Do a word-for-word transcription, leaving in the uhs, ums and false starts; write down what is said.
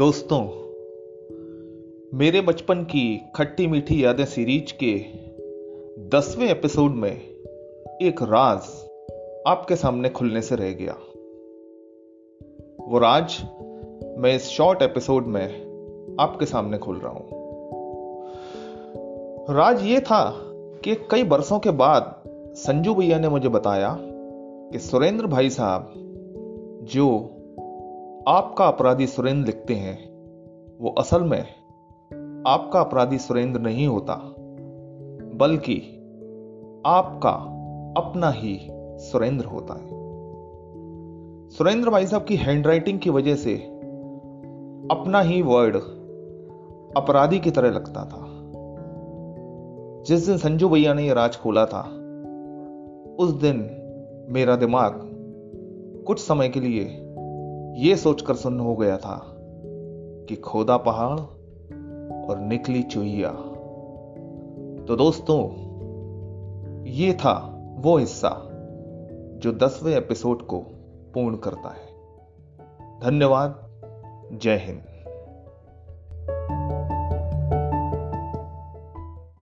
दोस्तों, मेरे बचपन की खट्टी मीठी यादें सीरीज के दसवें एपिसोड में एक राज आपके सामने खुलने से रह गया। वो राज मैं इस शॉर्ट एपिसोड में आपके सामने खोल रहा हूं। राज ये था कि कई बरसों के बाद संजू भैया ने मुझे बताया कि सुरेंद्र भाई साहब जो आपका अपराधी सुरेंद्र लिखते हैं, वो असल में आपका अपराधी सुरेंद्र नहीं होता, बल्कि आपका अपना ही सुरेंद्र होता है। सुरेंद्र भाई साहब की हैंडराइटिंग की वजह से अपना ही वर्ड अपराधी की तरह लगता था। जिस दिन संजू भैया ने यह राज खोला था, उस दिन मेरा दिमाग कुछ समय के लिए ये सोचकर सुन्न हो गया था कि खोदा पहाड़ और निकली चुहिया। तो दोस्तों, ये था वो हिस्सा जो दसवें एपिसोड को पूर्ण करता है। धन्यवाद। जय हिंद।